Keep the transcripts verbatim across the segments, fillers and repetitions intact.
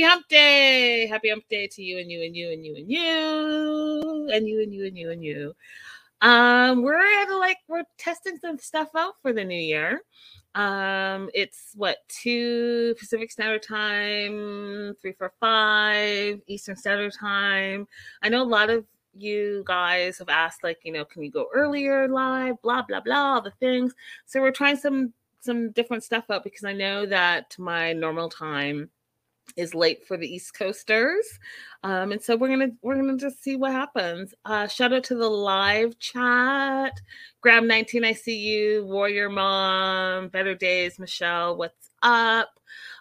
Happy hump day. Happy hump day to you and you and you and you and you and you and you and you and you. Um, we're at like, we're testing some stuff out for the new year. Um, it's what, two Pacific Standard Time, three, four, five Eastern Standard Time. I know a lot of you guys have asked, like, you know, can you go earlier live, blah, blah, blah, all the things. So we're trying some, some different stuff out because I know that my normal time is late for the East Coasters. Um, and so we're going to, we're going to just see what happens. Uh, shout out to the live chat. Grab nineteen. I see you. Warrior Mom, Better Days, Michelle. What's up?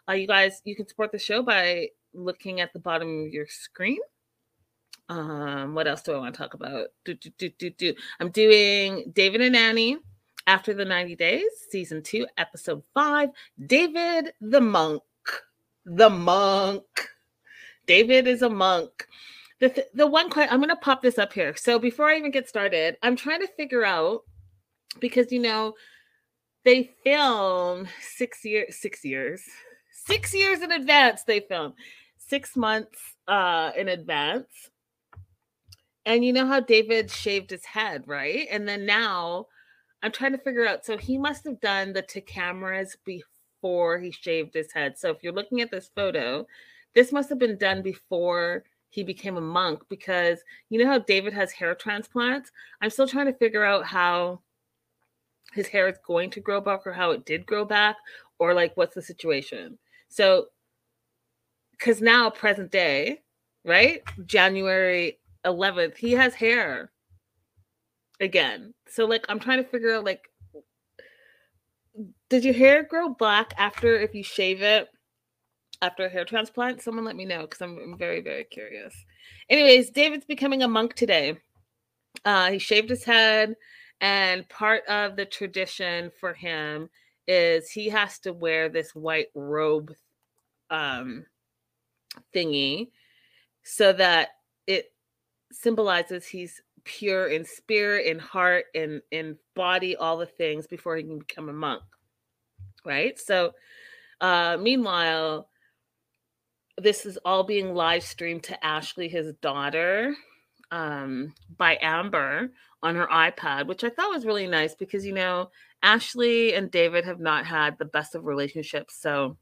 Uh, you guys, you can support the show by looking at the bottom of your screen. Um, what else do I want to talk about? Do, do, do, do, do. I'm doing David and Annie After the ninety Days, season two, episode five, David the Monk. The monk. David is a monk. The th- the one question, I'm going to pop this up here. So before I even get started, I'm trying to figure out, because, you know, they film six years, six years, six years in advance. They film six months uh, in advance. And you know how David shaved his head, right? And then now I'm trying to figure out. So he must have done the to cameras before. Before he shaved his head. So if you're looking at this photo, this must have been done before he became a monk, because you know how David has hair transplants? I'm still trying to figure out how his hair is going to grow back, or how it did grow back, or like what's the situation. So, because now present day, right? January eleventh, he has hair again. So like I'm trying to figure out, like, did your hair grow black after, if you shave it after a hair transplant? Someone let me know, because I'm, I'm very, very curious. Anyways, David's becoming a monk today. Uh, he shaved his head, and part of the tradition for him is he has to wear this white robe um, thingy so that it symbolizes he's pure in spirit, in heart, in in body, all the things, before he can become a monk, right? So uh meanwhile, this is all being live streamed to Ashley, his daughter, um by Amber on her iPad, which I thought was really nice, because you know Ashley and David have not had the best of relationships. So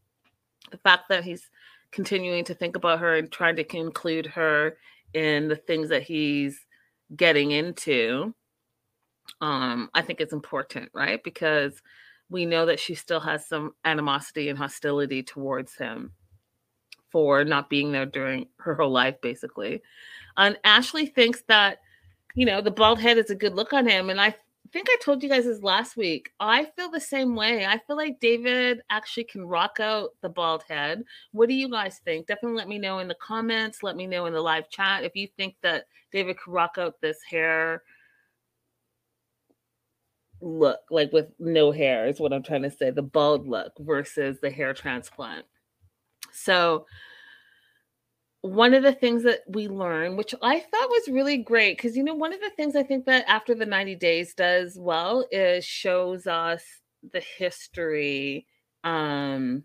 the fact that he's continuing to think about her and trying to include her in the things that he's getting into, um I think it's important, right? Because we know that she still has some animosity and hostility towards him for not being there during her whole life, basically. And Ashley thinks that, you know, the bald head is a good look on him, and I think I told you guys this last week, I feel the same way. I feel like David actually can rock out the bald head. What do you guys think? Definitely let me know in the comments. Let me know in the live chat if you think that David could rock out this hair look, like with no hair is what I'm trying to say. The bald look versus the hair transplant. So one of the things that we learned, which I thought was really great, because, you know, one of the things I think that After the ninety Days does well is shows us the history, um,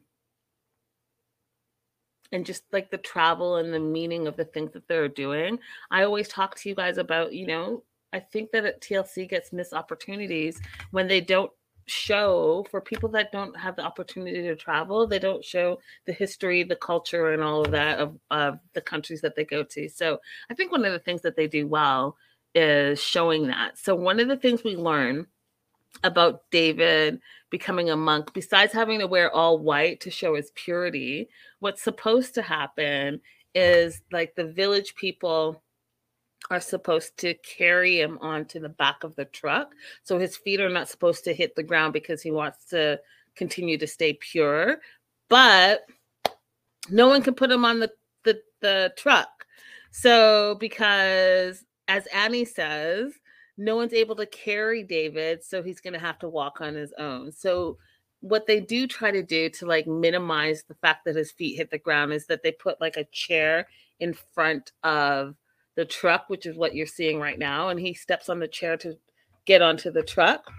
and just like the travel and the meaning of the things that they're doing. I always talk to you guys about, you know, I think that T L C gets missed opportunities when they don't show, for people that don't have the opportunity to travel, they don't show the history, the culture, and all of that of, of the countries that they go to. So I think one of the things that they do well is showing that. So one of the things we learn about David becoming a monk, besides having to wear all white to show his purity, what's supposed to happen is, like, the village people are supposed to carry him onto the back of the truck. So his feet are not supposed to hit the ground, because he wants to continue to stay pure. But no one can put him on the, the, the truck. So because, as Annie says, no one's able to carry David, so he's going to have to walk on his own. So what they do try to do to, like, minimize the fact that his feet hit the ground is that they put, like, a chair in front of the truck, which is what you're seeing right now. And he steps on the chair to get onto the truck.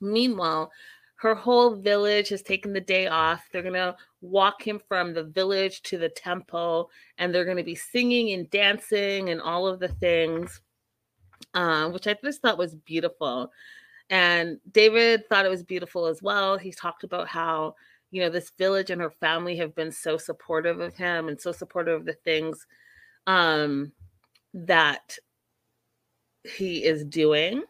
Meanwhile, Her whole village has taken the day off. They're going to walk him from the village to the temple, and they're going to be singing and dancing and all of the things, um, which I just thought was beautiful. And David thought it was beautiful as well. He talked about how, you know, this village and her family have been so supportive of him and so supportive of the things um, that he is doing.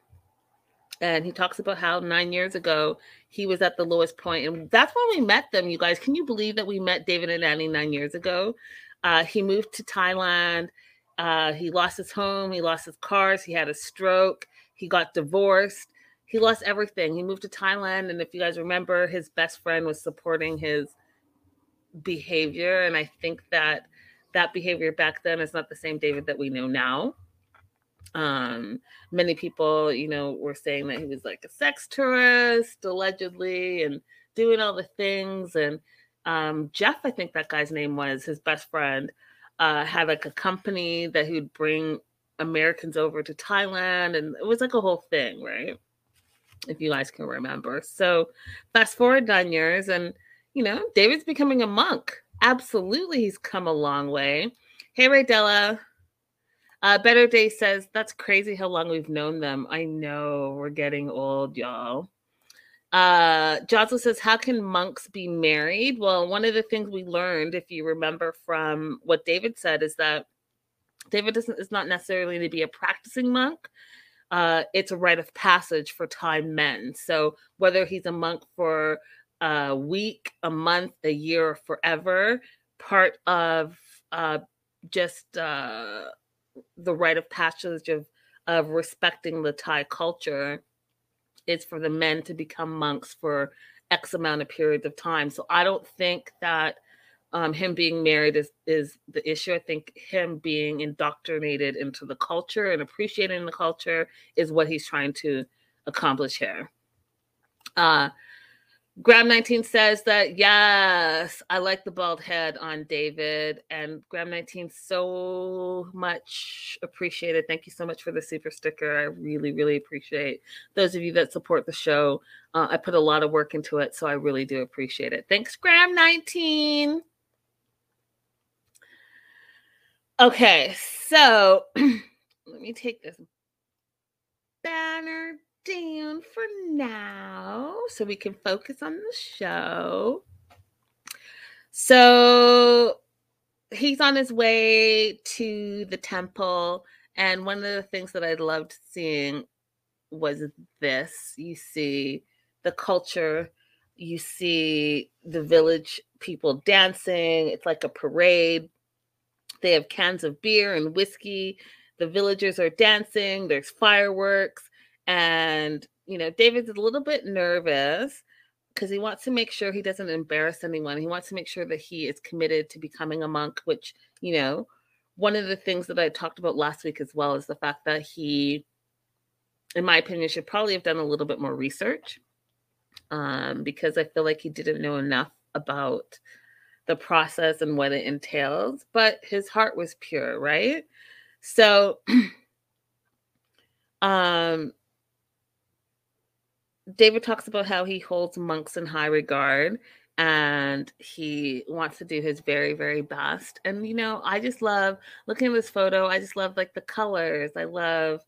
And he talks about how nine years ago, he was at the lowest point. And that's when we met them, you guys. Can you believe that we met David and Annie nine years ago? Uh, he moved to Thailand. Uh, he lost his home. He lost his cars. He had a stroke. He got divorced. He lost everything. He moved to Thailand. And if you guys remember, his best friend was supporting his behavior. And I think that that behavior back then is not the same David that we know now. Um, many people, you know, were saying that he was like a sex tourist, allegedly, and doing all the things. And um, Jeff, I think that guy's name was, his best friend, uh, had like a company that he would bring Americans over to Thailand. And it was like a whole thing, right? If you guys can remember. So fast forward nine years and, you know, David's becoming a monk. Absolutely. He's come a long way. Hey, Ray Della. Uh, Better Day says, that's crazy how long we've known them. I know, we're getting old, y'all. Uh, Jocelyn says, how can monks be married? Well, one of the things we learned, if you remember from what David said, is that David doesn't, is not necessarily to be a practicing monk. Uh, it's a rite of passage for Thai men. So whether he's a monk for a week, a month, a year, or forever, part of uh, just... Uh, the rite of passage of, of respecting the Thai culture is for the men to become monks for X amount of periods of time. So I don't think that um, him being married is, is the issue. I think him being indoctrinated into the culture and appreciating the culture is what he's trying to accomplish here. Uh, Graham nineteen says that, yes, I like the bald head on David. And Graham nineteen, so much appreciated. Thank you so much for the super sticker. I really, really appreciate those of you that support the show. Uh, I put a lot of work into it, so I really do appreciate it. Thanks, Graham nineteen. Okay, so let me take this banner down for now so we can focus on the show. So he's on his way to the temple, and one of the things that I loved seeing was this. You see the culture, you see the village people dancing. It's like a parade. They have cans of beer and whiskey. The villagers are dancing. There's fireworks. And, you know, David's a little bit nervous because he wants to make sure he doesn't embarrass anyone. He wants to make sure that he is committed to becoming a monk, which, you know, one of the things that I talked about last week as well is the fact that he, in my opinion, should probably have done a little bit more research um, because I feel like he didn't know enough about the process and what it entails. But his heart was pure, right? So, um. David talks about how he holds monks in high regard and he wants to do his very, very best. And, you know, I just love looking at this photo. I just love like the colors. I love,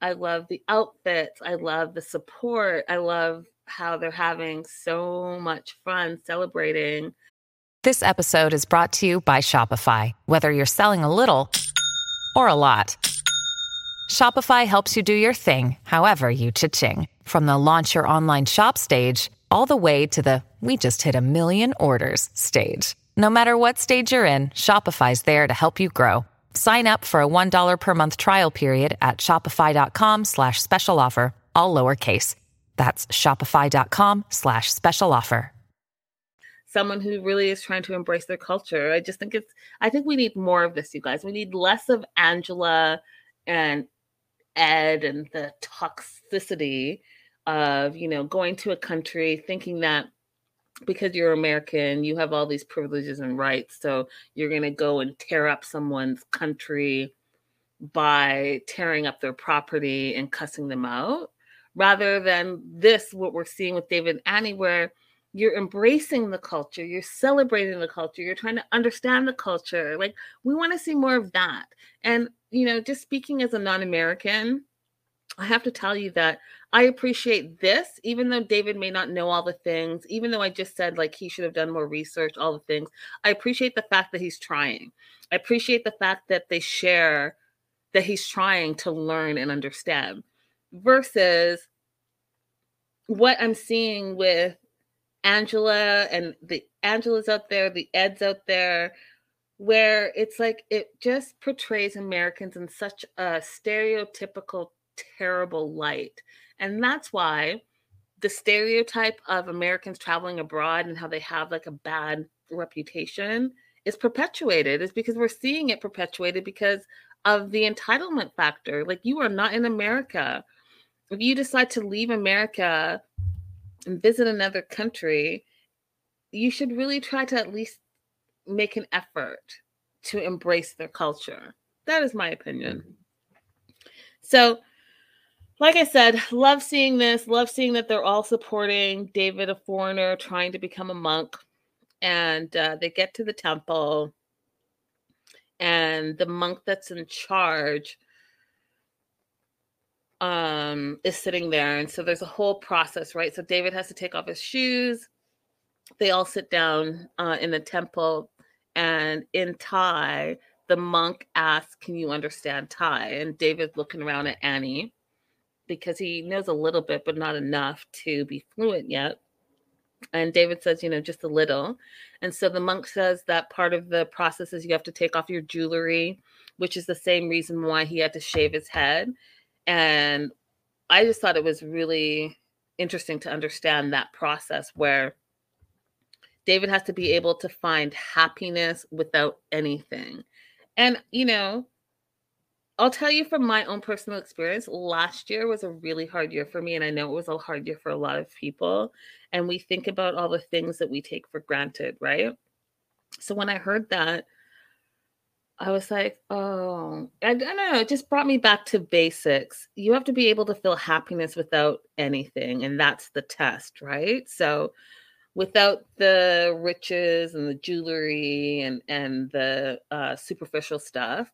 I love the outfits. I love the support. I love how they're having so much fun celebrating. This episode is brought to you by Shopify. Whether you're selling a little or a lot, Shopify helps you do your thing, however you cha-ching. From the launch your online shop stage, all the way to the we just hit a million orders stage. No matter what stage you're in, Shopify's there to help you grow. Sign up for a one dollar per month trial period at shopify.com slash special offer, all lowercase. That's shopify.com slash special offer. Someone who really is trying to embrace their culture. I just think it's, I think we need more of this, you guys. We need less of Angela and Ed and the toxicity of, you know, going to a country thinking that because you're American, you have all these privileges and rights. So you're going to go and tear up someone's country by tearing up their property and cussing them out. rather than this, what we're seeing with David and Annie, where you're embracing the culture, you're celebrating the culture, you're trying to understand the culture. Like, we want to see more of that. And, you know, just speaking as a non-American, I have to tell you that I appreciate this, even though David may not know all the things, even though I just said, like, he should have done more research, all the things. I appreciate the fact that he's trying. I appreciate the fact that they share that he's trying to learn and understand, versus what I'm seeing with Angela and the Angela's out there, the Ed's out there, where it's like, it just portrays Americans in such a stereotypical, terrible light. And that's why the stereotype of Americans traveling abroad and how they have like a bad reputation is perpetuated, is because we're seeing it perpetuated because of the entitlement factor. Like, you are not in America. If you decide to leave America and visit another country, you should really try to at least make an effort to embrace their culture. That is my opinion. So, like I said, love seeing this, love seeing that they're all supporting David, a foreigner, trying to become a monk. And uh, they get to the temple, and the monk that's in charge um, is sitting there. And so there's a whole process, right? So David has to take off his shoes. They all sit down uh, in the temple, and in Thai, the monk asks, "Can you understand Thai?" And David's looking around at Annie, because he knows a little bit, but not enough to be fluent yet. And David says, you know, just a little. And so the monk says that part of the process is you have to take off your jewelry, which is the same reason why he had to shave his head. And I just thought it was really interesting to understand that process, where David has to be able to find happiness without anything. And, you know, I'll tell you from my own personal experience, last year was a really hard year for me. And I know it was a hard year for a lot of people. And we think about all the things that we take for granted, right? So when I heard that, I was like, oh, I, I don't know. It just brought me back to basics. You have to be able to feel happiness without anything. And that's the test, right? So without the riches and the jewelry and, and the uh, superficial stuff,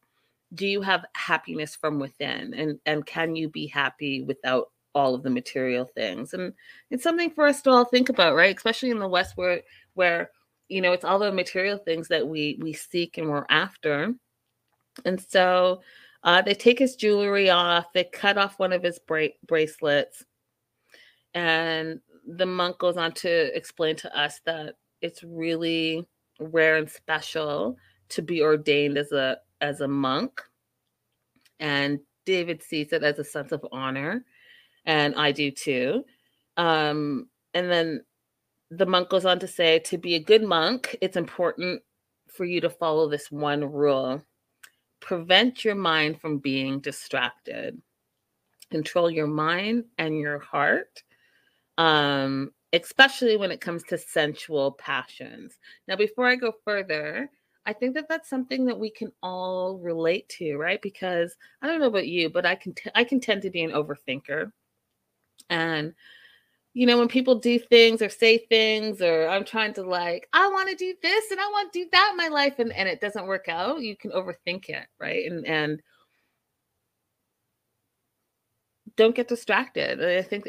do you have happiness from within? And, and can you be happy without all of the material things? And it's something for us to all think about, right? Especially in the West, where, where you know, it's all the material things that we we seek and we're after. And so uh, they take his jewelry off. They cut off one of his bra- bracelets. And the monk goes on to explain to us that it's really rare and special to be ordained as a as a monk, and David sees it as a sense of honor, and I do too. Um, and then the monk goes on to say, to be a good monk, it's important for you to follow this one rule. Prevent your mind from being distracted. Control your mind and your heart, um, especially when it comes to sensual passions. Now, before I go further, I think that that's something that we can all relate to, right? Because I don't know about you, but I can, t- I can tend to be an overthinker. And, you know, when people do things or say things, or I'm trying to like, I want to do this and I want to do that in my life, and, and it doesn't work out, you can overthink it, right? And, and don't get distracted. I think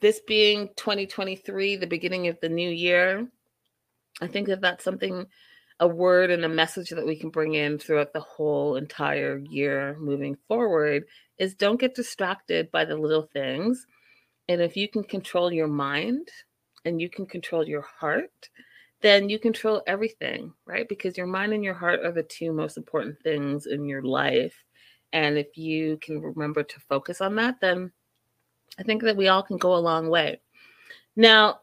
this being twenty twenty-three, the beginning of the new year, I think that that's something, a word and a message that we can bring in throughout the whole entire year moving forward is, don't get distracted by the little things. And if you can control your mind and you can control your heart, then you control everything, right? Because your mind and your heart are the two most important things in your life. And if you can remember to focus on that, then I think that we all can go a long way. Now,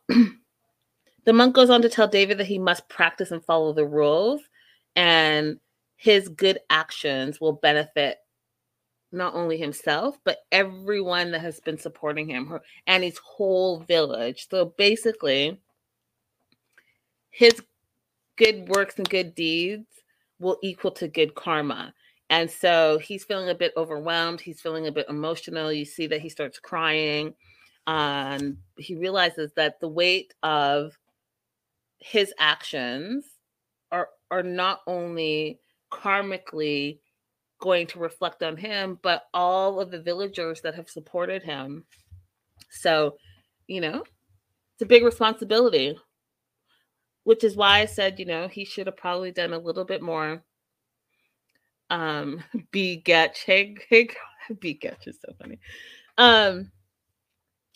the monk goes on to tell David that he must practice and follow the rules, and his good actions will benefit not only himself, but everyone that has been supporting him, her, and his whole village. So basically, his good works and good deeds will equal to good karma. And so he's feeling a bit overwhelmed. He's feeling a bit emotional. You see that he starts crying. um, he realizes that the weight of his actions are are not only karmically going to reflect on him, but all of the villagers that have supported him. So, you know, it's a big responsibility, which is why I said, you know, he should have probably done a little bit more. Um, begetch, hey, hey, begetch is so funny. Um,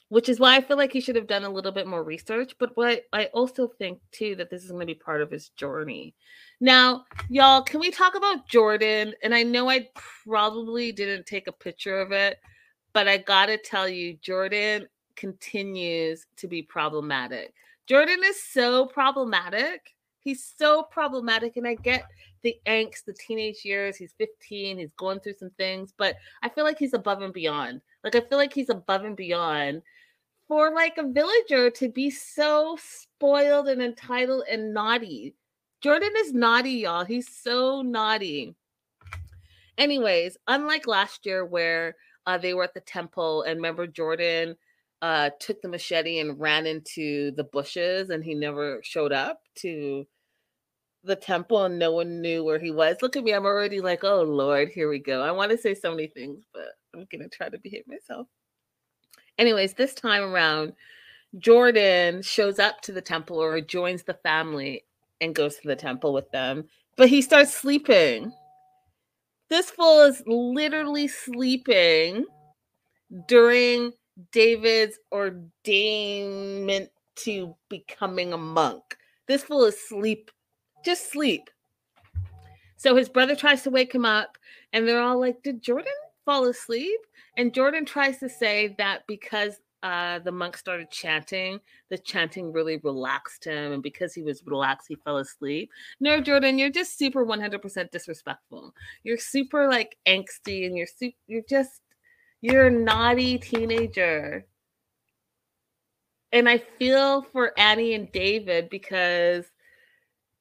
which is why I feel like he should have done a little bit more research. But what I, I also think, too, that this is going to be part of his journey. Now, y'all, can we talk about Jordan? And I know I probably didn't take a picture of it, but I got to tell you, Jordan continues to be problematic. Jordan is so problematic. He's so problematic. And I get the angst, the teenage years. He's fifteen. He's going through some things. But I feel like he's above and beyond. Like, I feel like he's above and beyond for, like, a villager to be so spoiled and entitled and naughty. Jordan is naughty, y'all. He's so naughty. Anyways, unlike last year where uh, they were at the temple, and remember Jordan uh, took the machete and ran into the bushes, and he never showed up to the temple, and no one knew where he was. Look at me. I'm already like, oh, Lord, here we go. I want to say so many things, but I'm going to try to behave myself. Anyways, this time around, Jordan shows up to the temple or joins the family and goes to the temple with them, but he starts sleeping. This fool is literally sleeping during David's ordainment to becoming a monk. This fool is sleep, just sleep. So his brother tries to wake him up, and they're all like, did Jordan fall asleep? And Jordan tries to say that because uh, the monk started chanting, the chanting really relaxed him, and because he was relaxed, he fell asleep. No, Jordan, you're just super one hundred percent disrespectful. You're super, like, angsty, and you're su- you're just, you're a naughty teenager. And I feel for Annie and David because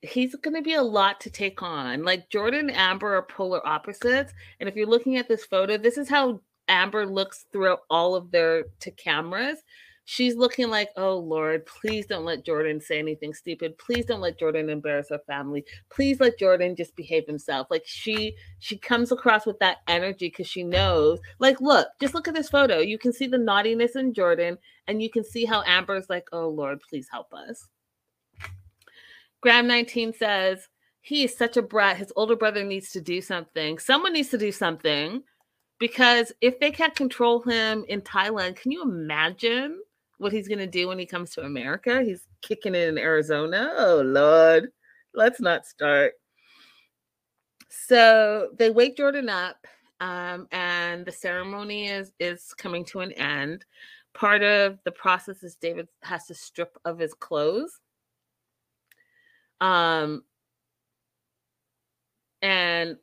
he's going to be a lot to take on. Like, Jordan and Amber are polar opposites. And if you're looking at this photo, this is how Amber looks throughout all of their to cameras. She's looking like, oh, Lord, please don't let Jordan say anything stupid. Please don't let Jordan embarrass our family. Please let Jordan just behave himself. Like, she she comes across with that energy because she knows. Like, look, just look at this photo. You can see the naughtiness in Jordan, and you can see how Amber's like, oh, Lord, please help us. Graham nineteen says, he is such a brat. His older brother needs to do something. Someone needs to do something, because if they can't control him in Thailand, can you imagine what he's going to do when he comes to America? He's kicking it in Arizona. Oh, Lord, let's not start. So they wake Jordan up, um, and the ceremony is, is coming to an end. Part of the process is David has to strip of his clothes. Um, and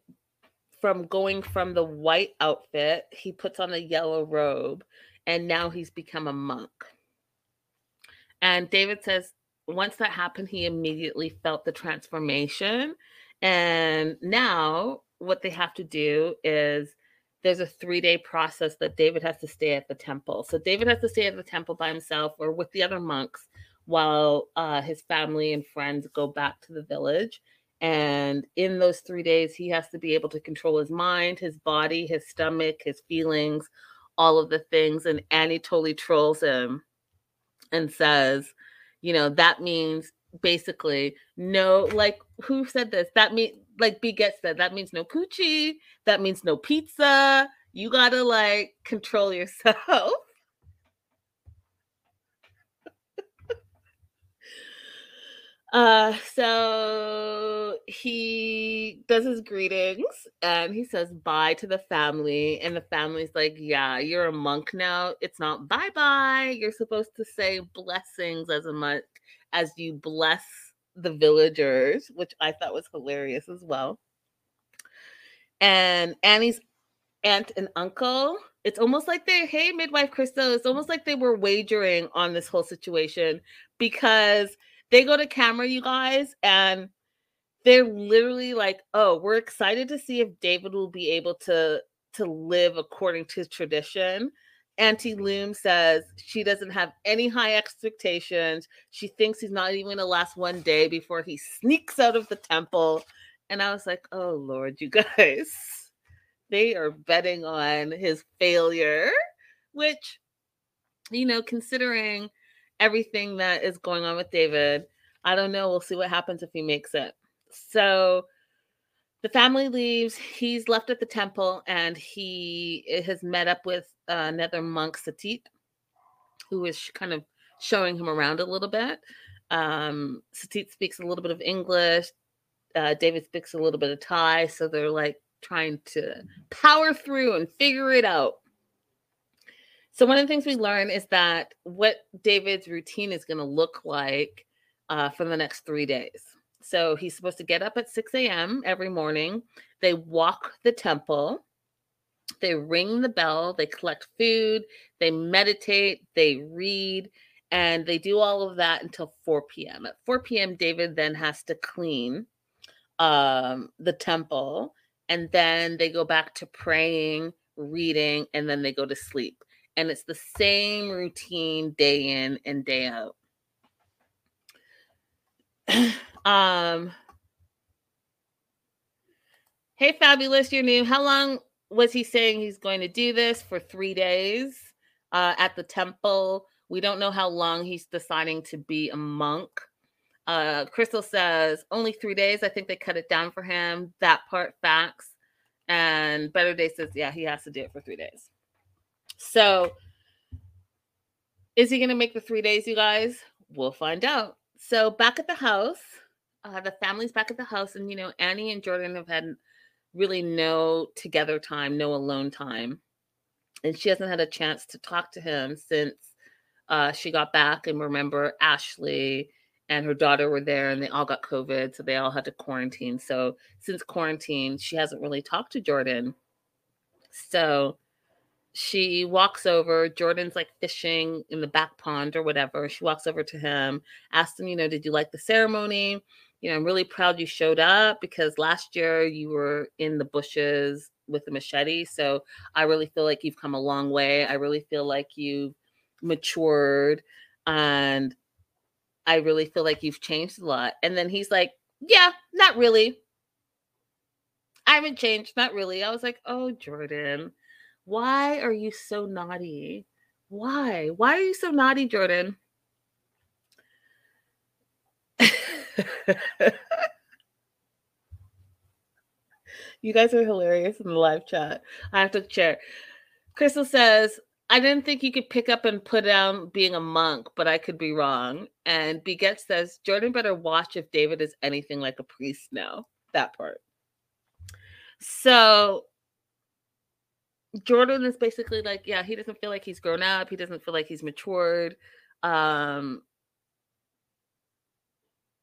from going from the white outfit, he puts on the yellow robe, and now he's become a monk. And David says, once that happened, he immediately felt the transformation. And now what they have to do is there's a three-day process that David has to stay at the temple. So David has to stay at the temple by himself or with the other monks, while uh, his family and friends go back to the village. And in those three days, he has to be able to control his mind, his body, his stomach, his feelings, all of the things. And Annie totally trolls him and says, you know, that means basically no, like, who said this? That means, like, B gets that. That means no coochie. That means no pizza. You got to, like, control yourself. Uh, so he does his greetings and he says bye to the family, and the family's like, yeah, you're a monk now. It's not bye-bye. You're supposed to say blessings as a monk as you bless the villagers, which I thought was hilarious as well. And Annie's aunt and uncle, it's almost like they, hey, midwife Crystal, it's almost like they were wagering on this whole situation, because they go to camera, you guys, and they're literally like, oh, we're excited to see if David will be able to, to live according to tradition. Auntie Loom says she doesn't have any high expectations. She thinks he's not even going to last one day before he sneaks out of the temple. And I was like, oh, Lord, you guys, they are betting on his failure, which, you know, considering everything that is going on with David, I don't know. We'll see what happens if he makes it. So the family leaves. He's left at the temple, and he has met up with uh, another monk, Satit, who is kind of showing him around a little bit. Um, Satit speaks a little bit of English. Uh, David speaks a little bit of Thai. So they're like trying to power through and figure it out. So one of the things we learn is that what David's routine is going to look like uh, for the next three days. So he's supposed to get up at six a.m. every morning. They walk the temple. They ring the bell. They collect food. They meditate. They read. And they do all of that until four p.m. At four p.m., David then has to clean um, the temple. And then they go back to praying, reading, and then they go to sleep. And it's the same routine day in and day out. Um, hey, Fabulous, you're new. How long was he saying he's going to do this? For three days uh, at the temple. We don't know how long he's deciding to be a monk. Uh, Crystal says, only three days. I think they cut it down for him. That part, facts. And Better Day says, yeah, he has to do it for three days. So is he going to make the three days, you guys? We'll find out. So back at the house, uh, the family's back at the house. And, you know, Annie and Jordan have had really no together time, no alone time. And she hasn't had a chance to talk to him since uh, she got back. And remember, Ashley and her daughter were there and they all got COVID. So they all had to quarantine. So since quarantine, she hasn't really talked to Jordan. So she walks over. Jordan's like fishing in the back pond or whatever. She walks over to him, asks him, you know, did you like the ceremony? You know, I'm really proud you showed up because last year you were in the bushes with a machete. So I really feel like you've come a long way. I really feel like you've matured and I really feel like you've changed a lot. And then he's like, yeah, not really. I haven't changed. Not really. I was like, oh, Jordan. Why are you so naughty? Why? Why are you so naughty, Jordan? You guys are hilarious in the live chat. I have to share. Crystal says, I didn't think you could pick up and put down being a monk, but I could be wrong. And Beget says, Jordan better watch if David is anything like a priest now. That part. So Jordan is basically like, yeah, he doesn't feel like he's grown up. He doesn't feel like he's matured. Um,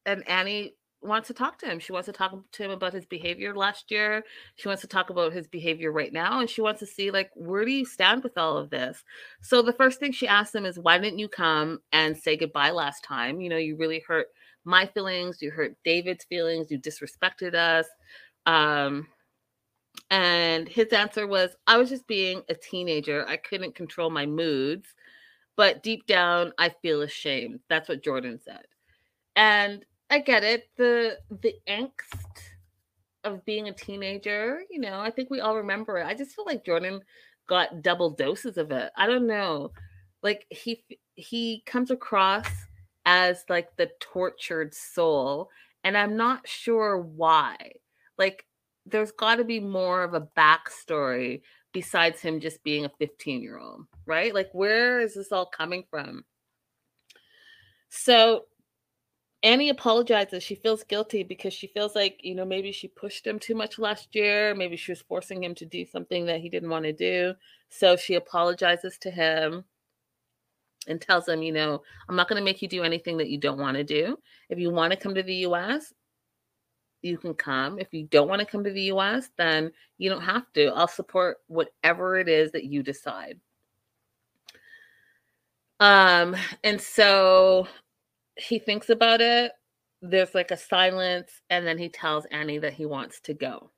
and Annie wants to talk to him. She wants to talk to him about his behavior last year. She wants to talk about his behavior right now. And she wants to see, like, where do you stand with all of this? So the first thing she asks him is, why didn't you come and say goodbye last time? You know, you really hurt my feelings. You hurt David's feelings. You disrespected us. Um... And his answer was, I was just being a teenager. I couldn't control my moods, but deep down, I feel ashamed. That's what Jordan said. And I get it. The the angst of being a teenager, you know, I think we all remember it. I just feel like Jordan got double doses of it. I don't know. Like he he comes across as like the tortured soul. And I'm not sure why. Like, there's got to be more of a backstory besides him just being a fifteen-year-old, right? Like, where is this all coming from? So Annie apologizes. She feels guilty because she feels like, you know, maybe she pushed him too much last year. Maybe she was forcing him to do something that he didn't want to do. So she apologizes to him and tells him, you know, I'm not going to make you do anything that you don't want to do. If you want to come to the U S, you can come. If you don't want to come to the U S, then you don't have to. I'll support whatever it is that you decide. Um, and so he thinks about it. There's like a silence. And then he tells Annie that he wants to go.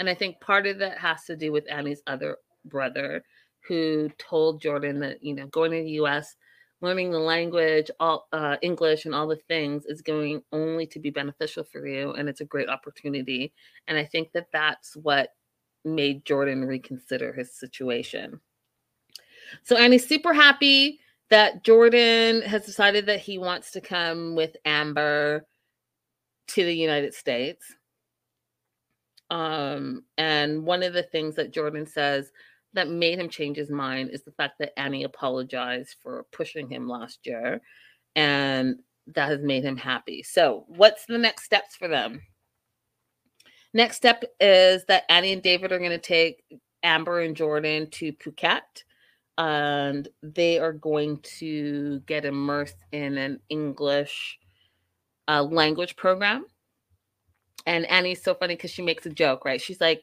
And I think part of that has to do with Annie's other brother who told Jordan that, you know, going to the U S, learning the language, all uh, English and all the things is going only to be beneficial for you. And it's a great opportunity. And I think that that's what made Jordan reconsider his situation. So Annie's super happy that Jordan has decided that he wants to come with Amber to the United States. Um, and one of the things that Jordan says that made him change his mind is the fact that Annie apologized for pushing him last year, and that has made him happy. So what's the next steps for them? Next step is that Annie and David are going to take Amber and Jordan to Phuket, and they are going to get immersed in an English uh, language program. And Annie's so funny because she makes a joke, right? She's like,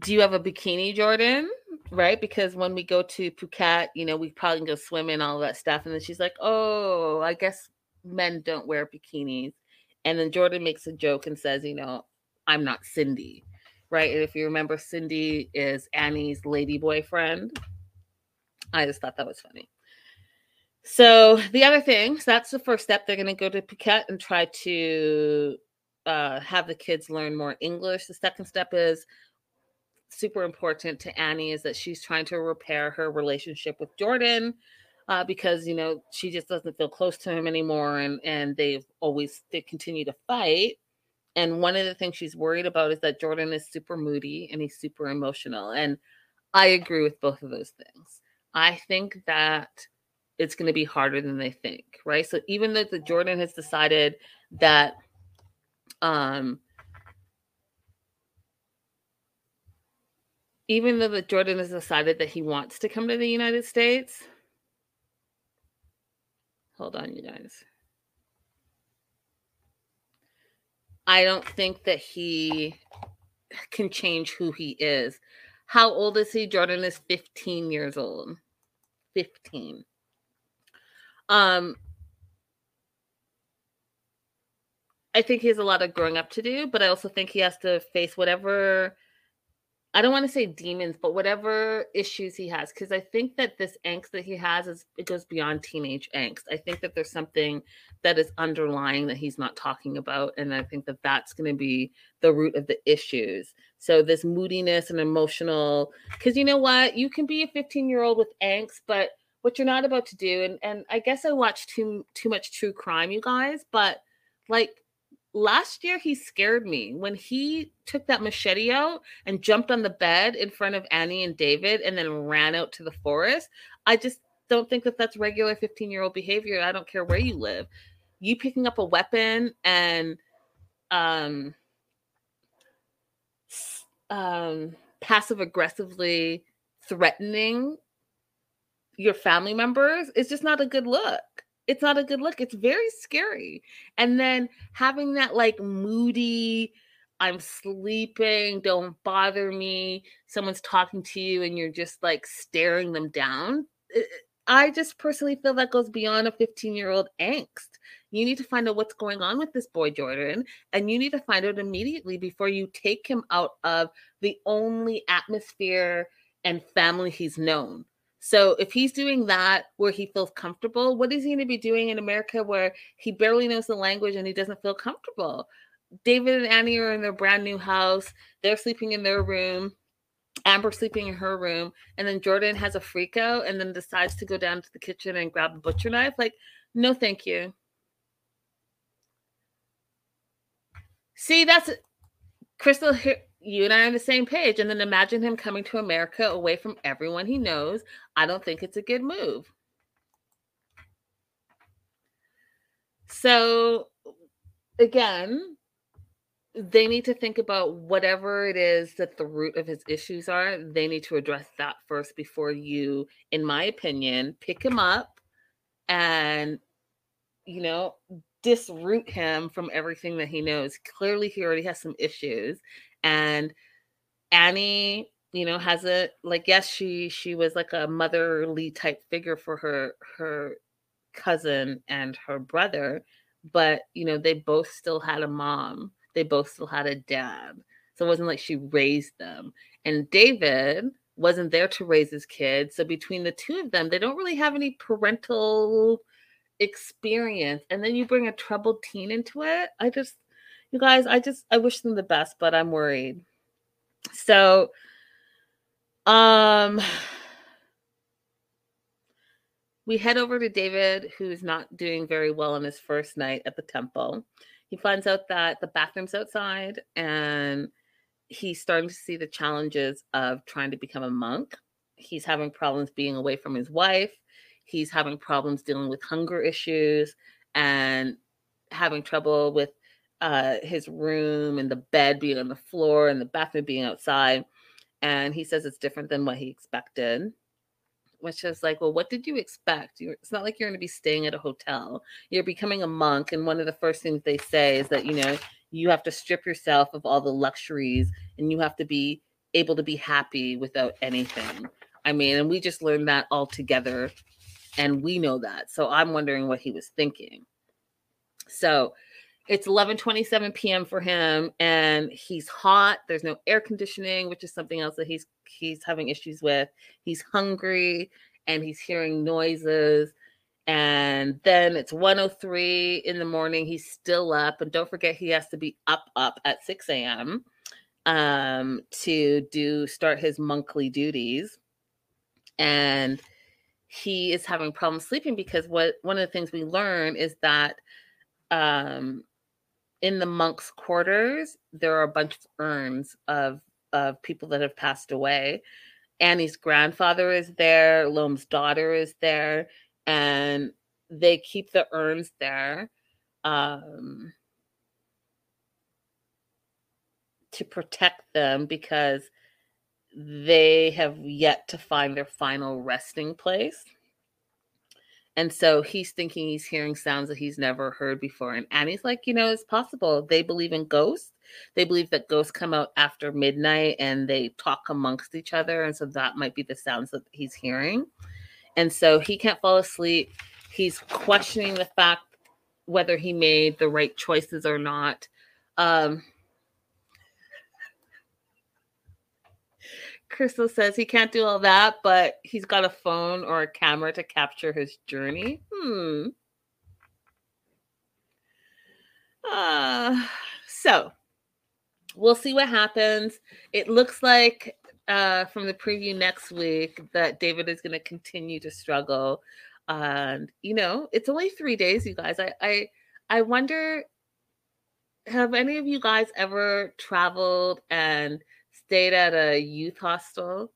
do you have a bikini, Jordan? Right? Because when we go to Phuket, you know, we probably can go swim and all that stuff. And then she's like, oh, I guess men don't wear bikinis. And then Jordan makes a joke and says, you know, I'm not Cindy, right? And if you remember, Cindy is Annie's lady boyfriend. I just thought that was funny. So the other thing, so that's the first step. They're going to go to Phuket and try to uh, have the kids learn more English. The second step is super important to Annie, is that she's trying to repair her relationship with Jordan uh, because, you know, she just doesn't feel close to him anymore. And, and they've always, they continue to fight. And one of the things she's worried about is that Jordan is super moody and he's super emotional. And I agree with both of those things. I think that it's going to be harder than they think, right? So even though the Jordan has decided that um, even though the Jordan has decided that he wants to come to the United States, hold on, you guys. I don't think that he can change who he is. How old is he? Jordan is fifteen years old. fifteen. Um, I think he has a lot of growing up to do, but I also think he has to face whatever, I don't want to say demons, but whatever issues he has. Because I think that this angst that he has, is it goes beyond teenage angst. I think that there's something that is underlying that he's not talking about. And I think that that's going to be the root of the issues. So this moodiness and emotional, because you know what? You can be a fifteen-year-old with angst, but what you're not about to do, and, and I guess I watched too, too much true crime, you guys, but like last year he scared me when he took that machete out and jumped on the bed in front of Annie and David and then ran out to the forest. I just don't think that that's regular fifteen-year-old behavior. I don't care where you live. You picking up a weapon and um. Um, passive aggressively threatening your family members is just not a good look. It's not a good look. It's very scary. And then having that like moody, I'm sleeping, don't bother me. Someone's talking to you and you're just like staring them down. I just personally feel that goes beyond a fifteen-year-old angst. You need to find out what's going on with this boy, Jordan, and you need to find out immediately before you take him out of the only atmosphere and family he's known. So if he's doing that where he feels comfortable, what is he going to be doing in America where he barely knows the language and he doesn't feel comfortable? David and Annie are in their brand new house. They're sleeping in their room. Amber sleeping in her room. And then Jordan has a freak out and then decides to go down to the kitchen and grab a butcher knife. Like, no, thank you. See, that's Crystal. Here, you and I are on the same page. And then imagine him coming to America away from everyone he knows. I don't think it's a good move. So, again, they need to think about whatever it is that the root of his issues are. They need to address that first before you, in my opinion, pick him up and, you know, disroot him from everything that he knows. Clearly, he already has some issues. And Annie, you know, has a, like, yes, she she was like a motherly type figure for her her cousin and her brother. But, you know, they both still had a mom. They both still had a dad. So it wasn't like she raised them. And David wasn't there to raise his kids. So between the two of them, they don't really have any parental experience. And then you bring a troubled teen into it. I just, you guys, I just, I wish them the best, but I'm worried. So, um, we head over to David, who's not doing very well on his first night at the temple. He finds out that the bathroom's outside, and he's starting to see the challenges of trying to become a monk. He's having problems being away from his wife. He's having problems dealing with hunger issues and having trouble with uh, his room and the bed being on the floor and the bathroom being outside. And he says it's different than what he expected, which is like, well, what did you expect? You're, it's not like you're going to be staying at a hotel. You're becoming a monk. And one of the first things they say is that, you know, you have to strip yourself of all the luxuries and you have to be able to be happy without anything. I mean, and we just learned that all together and we know that. So I'm wondering what he was thinking. So it's eleven twenty-seven p.m. for him and he's hot. There's no air conditioning, which is something else that he's he's having issues with. He's hungry and he's hearing noises. And then it's one oh three in the morning. He's still up. And don't forget, he has to be up, up at six a.m. Um, to do start his monkly duties. And he is having problems sleeping because what one of the things we learn is that um, in the monks' quarters, there are a bunch of urns of, of people that have passed away. Annie's grandfather is there. Loam's daughter is there. And they keep the urns there um, to protect them because they have yet to find their final resting place. And so he's thinking he's hearing sounds that he's never heard before. And Annie's like, you know, it's possible. They believe in ghosts. They believe that ghosts come out after midnight and they talk amongst each other. And so that might be the sounds that he's hearing. And so he can't fall asleep. He's questioning the fact whether he made the right choices or not. Um, Crystal says he can't do all that, but he's got a phone or a camera to capture his journey. Hmm. Uh, so we'll see what happens. It looks like Uh, from the preview next week that David is going to continue to struggle. And, you know, it's only three days, you guys. I, I, I wonder, have any of you guys ever traveled and stayed at a youth hostel?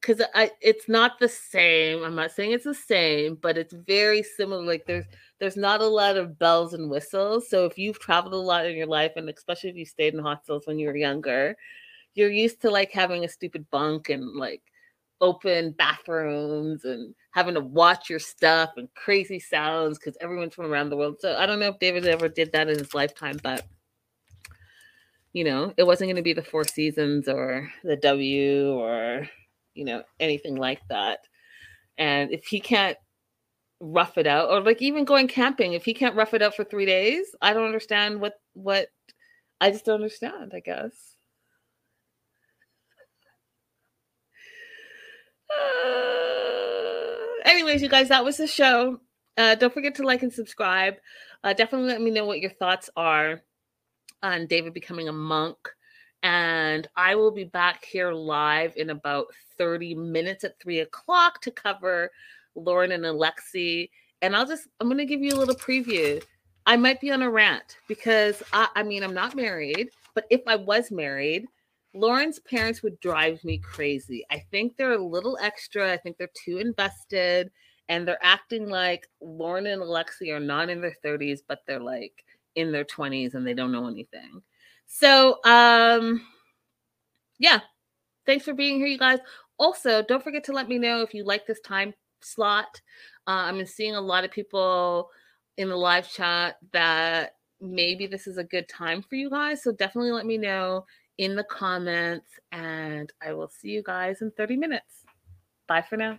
Because I, it's not the same. I'm not saying it's the same, but it's very similar. Like there's, there's not a lot of bells and whistles. So if you've traveled a lot in your life, and especially if you stayed in hostels when you were younger, you're used to like having a stupid bunk and like open bathrooms and having to watch your stuff and crazy sounds because everyone's from around the world. So I don't know if David ever did that in his lifetime, but you know, it wasn't going to be the Four Seasons or the W or, you know, anything like that. And if he can't rough it out or like even going camping, if he can't rough it out for three days, I don't understand what, what I just don't understand, I guess. Uh, anyways, you guys, that was the show. Uh, don't forget to like and subscribe. Uh, definitely let me know what your thoughts are on David becoming a monk. And I will be back here live in about thirty minutes at three o'clock to cover Lauren and Alexi. And I'll just, I'm going to give you a little preview. I might be on a rant because, I, I mean, I'm not married, but if I was married, Lauren's parents would drive me crazy. I think they're a little extra. I think they're too invested. And they're acting like Lauren and Alexi are not in their thirties, but they're like in their twenties and they don't know anything. So, um, yeah. Thanks for being here, you guys. Also, don't forget to let me know if you like this time slot. Uh, I've been seeing a lot of people in the live chat that maybe this is a good time for you guys. So definitely let me know in the comments, and I will see you guys in thirty minutes. Bye for now.